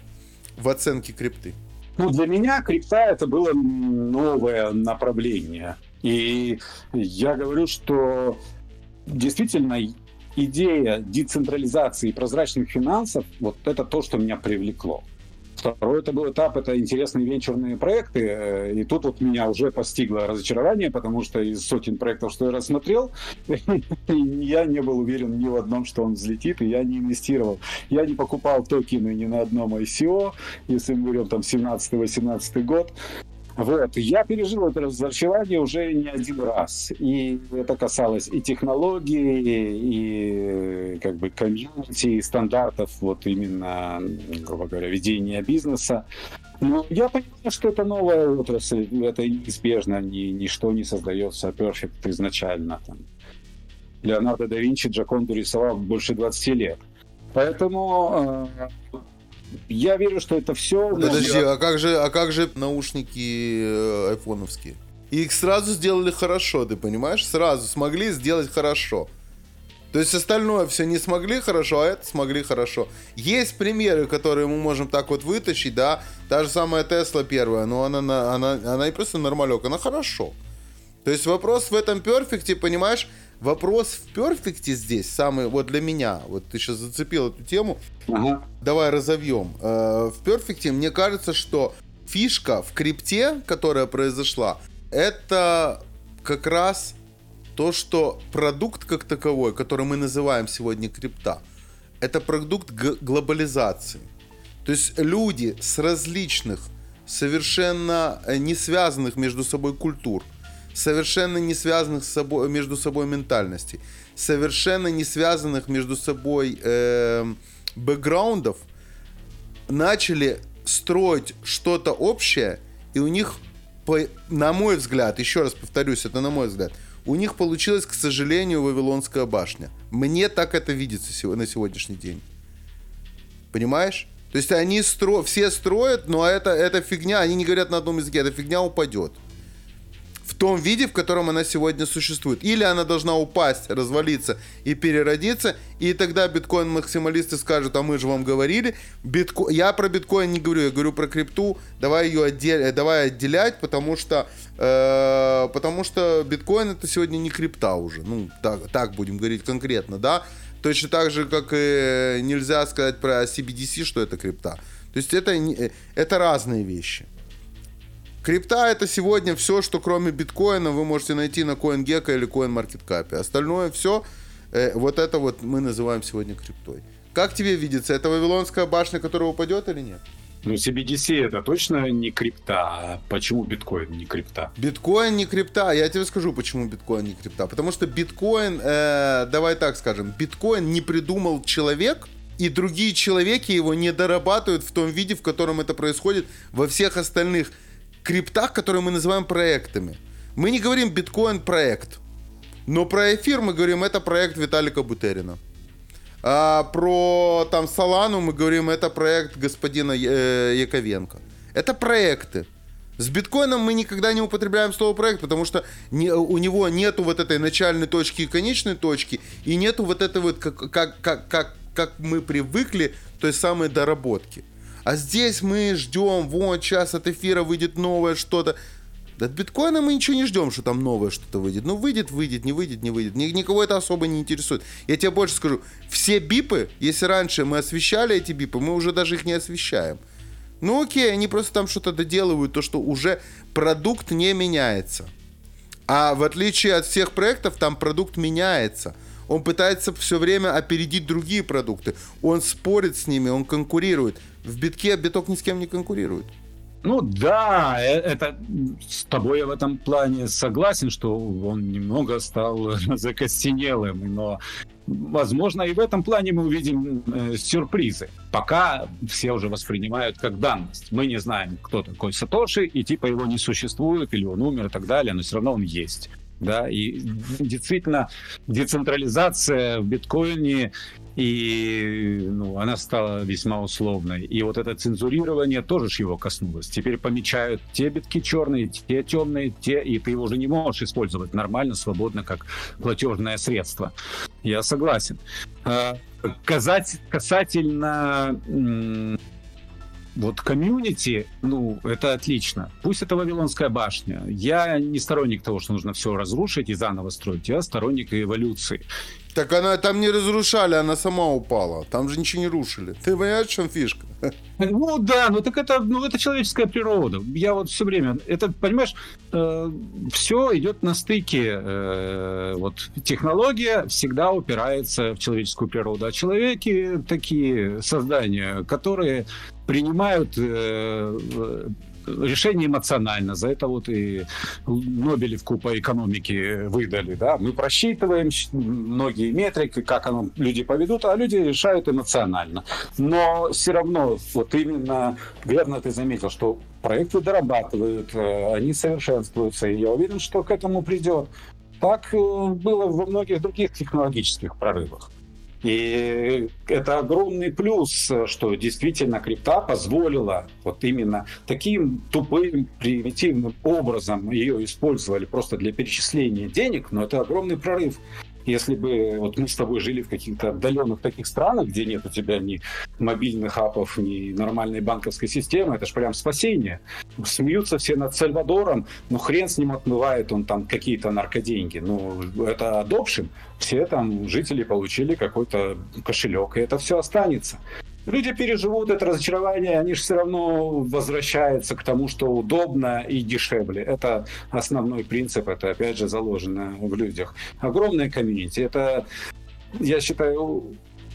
в оценке крипты? Ну, для меня крипта — это было новое направление. И я говорю, что действительно, идея децентрализации и прозрачных финансов, вот это то, что меня привлекло. Второй был этап, это интересные венчурные проекты, и тут вот меня уже постигло разочарование, потому что из сотен проектов, что я рассмотрел, я не был уверен ни в одном, что он взлетит, и я не инвестировал. Я не покупал токены ни на одном ICO, если мы говорим там 17-18 год. Вот. Я пережил это разочарование уже не один раз. И это касалось и технологий, и как бы комьюнити, и стандартов вот именно, грубо говоря, ведения бизнеса. Но я понимаю, что это новая отрасль, это неизбежно, ничто не создается перфект изначально. Там. Леонардо да Винчи Джоконду рисовал больше 20 лет. Поэтому... Я верю, что это все... Подожди, а как же наушники айфоновские? Их сразу сделали хорошо, ты понимаешь? Сразу смогли сделать хорошо. То есть остальное все не смогли хорошо, а это смогли хорошо. Есть примеры, которые мы можем так вот вытащить, да? Та же самая Тесла первая, но она не просто нормалек, она хорошо. То есть вопрос в этом перфекте, понимаешь? Вопрос в перфекте здесь самый, вот для меня, вот ты сейчас зацепил эту тему, ага. Давай разовьем. В перфекте мне кажется, что фишка в крипте, которая произошла, это как раз то, что продукт как таковой, который мы называем сегодня крипта, это продукт глобализации. То есть люди с различных, совершенно не связанных между собой культур, совершенно не связанных с собой, между собой ментальностей, совершенно не связанных между собой бэкграундов, начали строить что-то общее, и у них, на мой взгляд, еще раз повторюсь, это на мой взгляд, у них получилась, к сожалению, Вавилонская башня. Мне так это видится на сегодняшний день. Понимаешь? То есть они все строят, но это фигня, они не говорят на одном языке, эта фигня упадет. В том виде, в котором она сегодня существует. Или она должна упасть, развалиться и переродиться, и тогда биткоин-максималисты скажут, а мы же вам говорили. Я про биткоин не говорю, я говорю про крипту, давай ее отделять, потому что биткоин это сегодня не крипта уже, ну так будем говорить конкретно, да. Точно так же, как и нельзя сказать про CBDC, что это крипта. То есть это разные вещи. Крипта это сегодня все, что кроме биткоина вы можете найти на CoinGecko или CoinMarketCap. Остальное все, вот это вот мы называем сегодня криптой. Как тебе видится, это Вавилонская башня, которая упадет или нет? Ну, CBDC это точно не крипта. Почему биткоин не крипта? Биткоин не крипта. Я тебе скажу, почему биткоин не крипта. Потому что биткоин, давай так скажем, биткоин не придумал человек, и другие человеки его не дорабатывают в том виде, в котором это происходит во всех остальных криптах, которые мы называем проектами. Мы не говорим биткоин-проект, но про эфир мы говорим, это проект Виталика Бутерина. А про там Солану мы говорим, это проект господина Яковенко. Это проекты. С биткоином мы никогда не употребляем слово проект, потому что у него нету вот этой начальной точки и конечной точки, и нету вот этой вот, как мы привыкли, той самой доработки. А здесь мы ждем, вот сейчас от эфира выйдет новое что-то. От биткоина мы ничего не ждем, что там новое что-то выйдет. Ну, выйдет. Никого это особо не интересует. Я тебе больше скажу, все бипы, если раньше мы освещали эти бипы, мы уже даже их не освещаем. Ну, окей, они просто там что-то доделывают, то, что уже продукт не меняется. А в отличие от всех проектов, там продукт меняется. Он пытается все время опередить другие продукты. Он спорит с ними, он конкурирует. В битке биток ни с кем не конкурирует. Ну да, это с тобой я в этом плане согласен, что он немного стал закостенелым, но возможно и в этом плане мы увидим сюрпризы. Пока все уже воспринимают как данность. Мы не знаем, кто такой Сатоши, и типа его не существует, или он умер и так далее, но все равно он есть. Да, и действительно децентрализация в биткоине, и она стала весьма условной. И вот это цензурирование тоже ж его коснулось. Теперь помечают те битки черные, те темные, те, и ты его уже не можешь использовать нормально, свободно, как платежное средство. Я согласен. Касательно Вот комьюнити, ну, это отлично. Пусть это Вавилонская башня. Я не сторонник того, что нужно все разрушить и заново строить. Я сторонник эволюции. Так она там не разрушали, она сама упала. Там же ничего не рушили. Ты понимаешь, в чем фишка? Ну да, ну так это, ну, это человеческая природа. Я вот все время... Это, понимаешь, все идет на стыке. Вот технология всегда упирается в человеческую природу. А человеки такие создания, которые принимают... решение эмоционально. За это вот и Нобелевку по экономике выдали. Да? Мы просчитываем многие метрики, как оно, люди поведут, а люди решают эмоционально. Но все равно, вот именно верно ты заметил, что проекты дорабатывают, они совершенствуются, и я уверен, что к этому придет. Так было во многих других технологических прорывах. И это огромный плюс, что действительно крипта позволила вот именно таким тупым, примитивным образом ее использовали просто для перечисления денег, но это огромный прорыв. Если бы вот мы с тобой жили в каких-то отдаленных таких странах, где нет у тебя ни мобильных апов, ни нормальной банковской системы, это ж прям спасение. Смеются все над Сальвадором, ну хрен с ним отмывает он там какие-то наркоденьги. Ну это adoption, все там жители получили какой-то кошелек, и это все останется. Люди переживут это разочарование, они же все равно возвращаются к тому, что удобно и дешевле. Это основной принцип, это опять же заложено в людях. Огромное комьюнити, это, я считаю,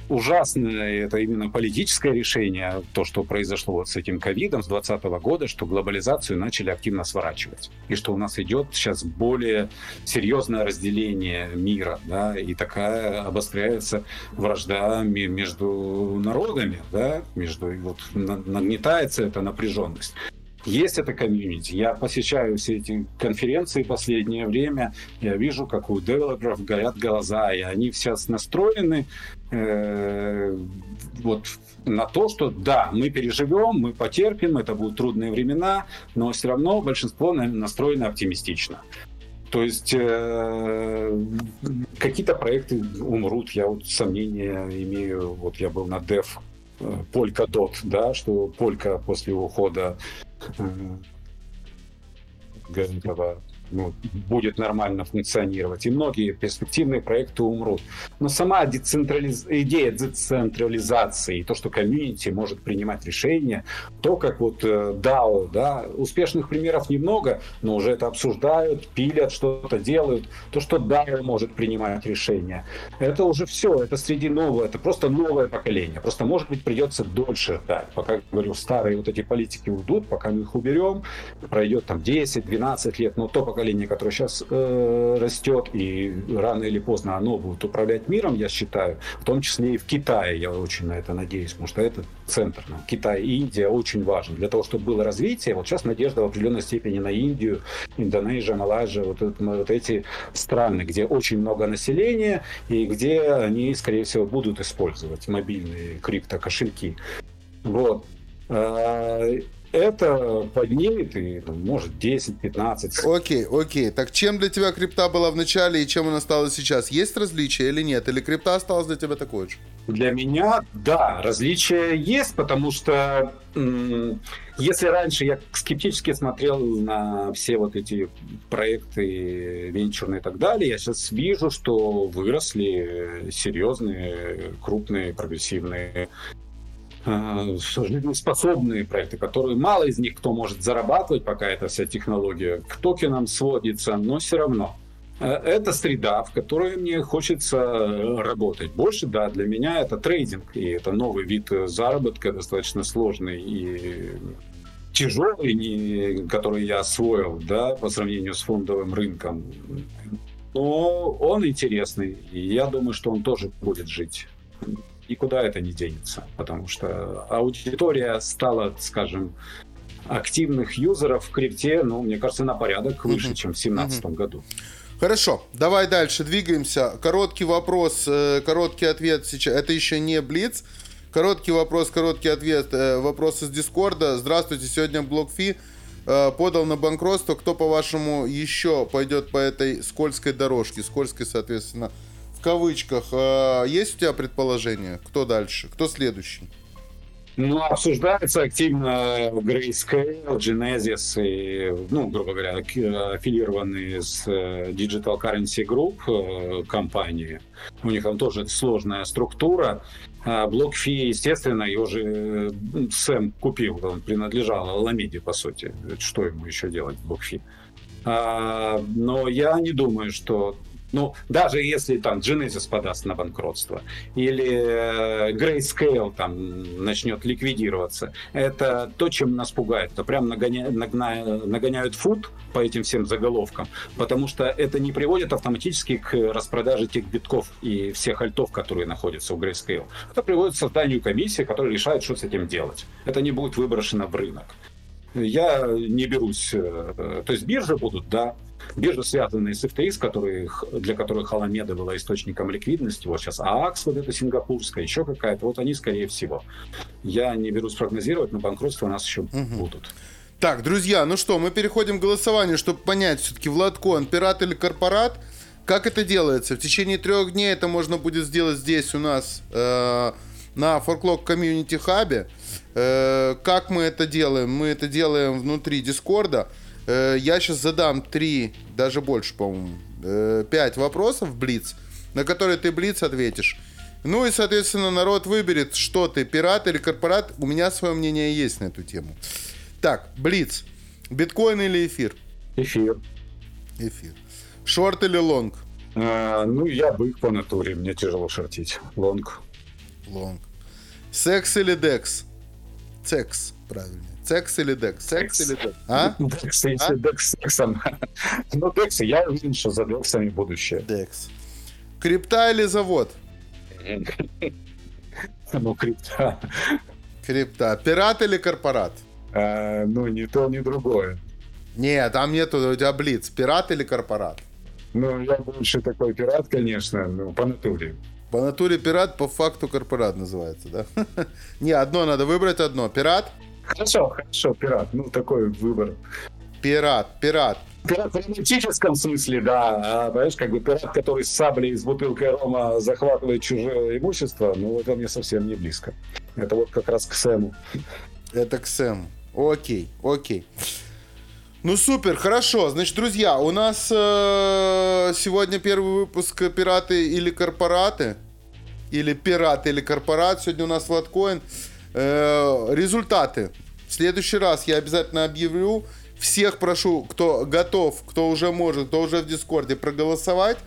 ужасное, это именно политическое решение, то, что произошло вот с этим ковидом с 2020 года, что глобализацию начали активно сворачивать. И что у нас идет сейчас более серьезное разделение мира, да, и такая обостряется вражда между народами, да, между, вот, нагнетается эта напряженность. Есть это комьюнити. Я посещаю все эти конференции в последнее время. Я вижу, как у девелоперов горят глаза, и они сейчас настроены вот на то, что да, мы переживем, мы потерпим, это будут трудные времена, но все равно большинство настроено оптимистично. То есть какие-то проекты умрут. Я вот сомнения имею. Вот я был на Dev Polkadot, да, что Polka после ухода Газикова, ну, будет нормально функционировать, и многие перспективные проекты умрут. Но сама идея децентрализации, то, что комьюнити может принимать решения, то, как вот DAO, да, успешных примеров немного, но уже это обсуждают, пилят, что-то делают, то, что DAO может принимать решения, это уже все, это среди нового, это просто новое поколение, просто, может быть, придется дольше ждать, пока, говорю, старые вот эти политики уйдут, пока мы их уберем, пройдет там 10-12 лет, но то поколение, которое сейчас растет, и рано или поздно оно будет управлять миром, я считаю, в том числе и в Китае, я очень на это надеюсь, потому что это центр. Ну, Китай и Индия очень важны. Для того, чтобы было развитие, вот сейчас надежда в определенной степени на Индию, Индонезию, Малайзию, вот эти страны, где очень много населения, и где они, скорее всего, будут использовать мобильные криптокошельки. Вот. Это поднимет, и, может, 10-15. Окей. Так чем для тебя крипта была в начале и чем она стала сейчас? Есть различия или нет? Или крипта осталась для тебя такой же? Для меня, да, различия есть, потому что если раньше я скептически смотрел на все вот эти проекты венчурные и так далее, я сейчас вижу, что выросли серьезные, крупные, прогрессивные жизнеспособные проекты, которые мало из них кто может зарабатывать, пока эта вся технология к токенам сводится, но все равно. Это среда, в которой мне хочется работать. Больше, да, для меня это трейдинг, и это новый вид заработка, достаточно сложный и тяжелый, который я освоил, да, по сравнению с фондовым рынком. Но он интересный, и я думаю, что он тоже будет жить. Никуда это не денется, потому что аудитория стала, скажем, активных юзеров в крипте, ну, мне кажется, на порядок выше, чем в 2017 году. Хорошо, давай дальше двигаемся. Короткий вопрос, короткий ответ сейчас. Это еще не блиц. Короткий вопрос, короткий ответ. Вопрос из Дискорда. Здравствуйте, сегодня Блокфи подал на банкротство. Кто, по-вашему, еще пойдет по этой скользкой дорожке? Скользкой, соответственно, в кавычках. Есть у тебя предположение? Кто дальше? Кто следующий? Ну, обсуждается активно Grayscale, Genesis и, ну, грубо говоря, аффилированные с Digital Currency Group компании. У них там тоже сложная структура. Блокфи, естественно, его же Сэм купил, он принадлежал Аламеде, по сути. Что ему еще делать в Блокфи? Но я не думаю, что... Ну, даже если там Genesis подаст на банкротство или Grayscale там начнет ликвидироваться, это то, чем нас пугает. Это прям нагоняют фут по этим всем заголовкам, потому что это не приводит автоматически к распродаже тех битков и всех альтов, которые находятся у Grayscale. Это приводит к созданию комиссии, которая решает, что с этим делать. Это не будет выброшено в рынок. Я не берусь... То есть биржи будут, да. Биржи, связанные с FTX, для которых Аламеда была источником ликвидности. Вот сейчас ААКС, вот эта сингапурская, еще какая-то. Вот они, скорее всего. Я не берусь прогнозировать, но банкротства у нас еще будут. Так, друзья, ну что, мы переходим к голосованию, чтобы понять, все-таки Влад Коэн, пират или корпорат. Как это делается? В течение 3 дней это можно будет сделать здесь у нас на Forklog Community Hub. Как мы это делаем? Мы это делаем внутри Дискорда. Я сейчас задам 3, даже больше, по-моему, 5 вопросов в блиц, на которые ты блиц ответишь. Ну и, соответственно, народ выберет, что ты, пират или корпорат. У меня свое мнение есть на эту тему. Так, блиц. Биткоин или эфир? Эфир. Шорт или лонг? Я бык по натуре, мне тяжело шортить. Лонг. Секс или декс? Секс, правильно. Секс или декс? Декс, если декс с сексом. Ну, декс, я уверен, что за дексами будущее. Декс. Крипта или завод? Ну, крипта. Крипта. Пират или корпорат? Ну, ни то, ни другое. Нет, там нету, у тебя блиц. Пират или корпорат? Ну, я больше такой пират, конечно, по натуре. По натуре пират, по факту корпорат называется, да? Не, одно надо выбрать, одно. Пират? Хорошо, пират. Ну, такой выбор. Пират. Пират в романтическом смысле, да. А, понимаешь, как бы пират, который с саблей и с бутылкой рома захватывает чужое имущество, ну, это мне совсем не близко. Это вот как раз к Сэму. Окей. Ну, супер, хорошо. Значит, друзья, у нас сегодня первый выпуск «Пираты или корпораты». Или «Пираты или корпорат». Сегодня у нас Влад Коэн. Результаты. В следующий раз я обязательно объявлю. Всех прошу, кто готов, кто уже может, кто уже в Дискорде, проголосовать,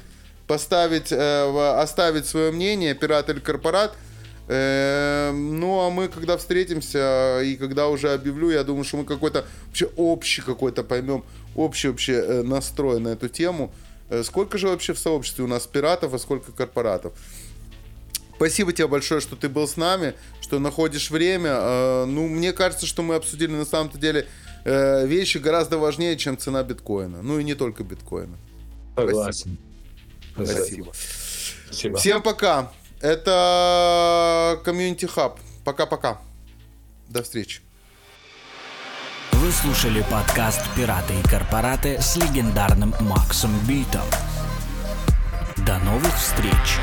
поставить, оставить свое мнение, пират или корпорат. Ну, а мы, когда встретимся и когда уже объявлю, я думаю, что мы какой-то вообще общий какой-то поймем, общий настрой на эту тему. Сколько же вообще в сообществе у нас пиратов, а сколько корпоратов? Спасибо тебе большое, что ты был с нами, что находишь время. Ну, мне кажется, что мы обсудили на самом-то деле вещи гораздо важнее, чем цена биткоина. Ну и не только биткоина. Согласен. Спасибо. Всем пока. Это Community Hub. Пока-пока. До встречи. Вы слушали подкаст «Пираты и корпораты» с легендарным Максом Битом. До новых встреч.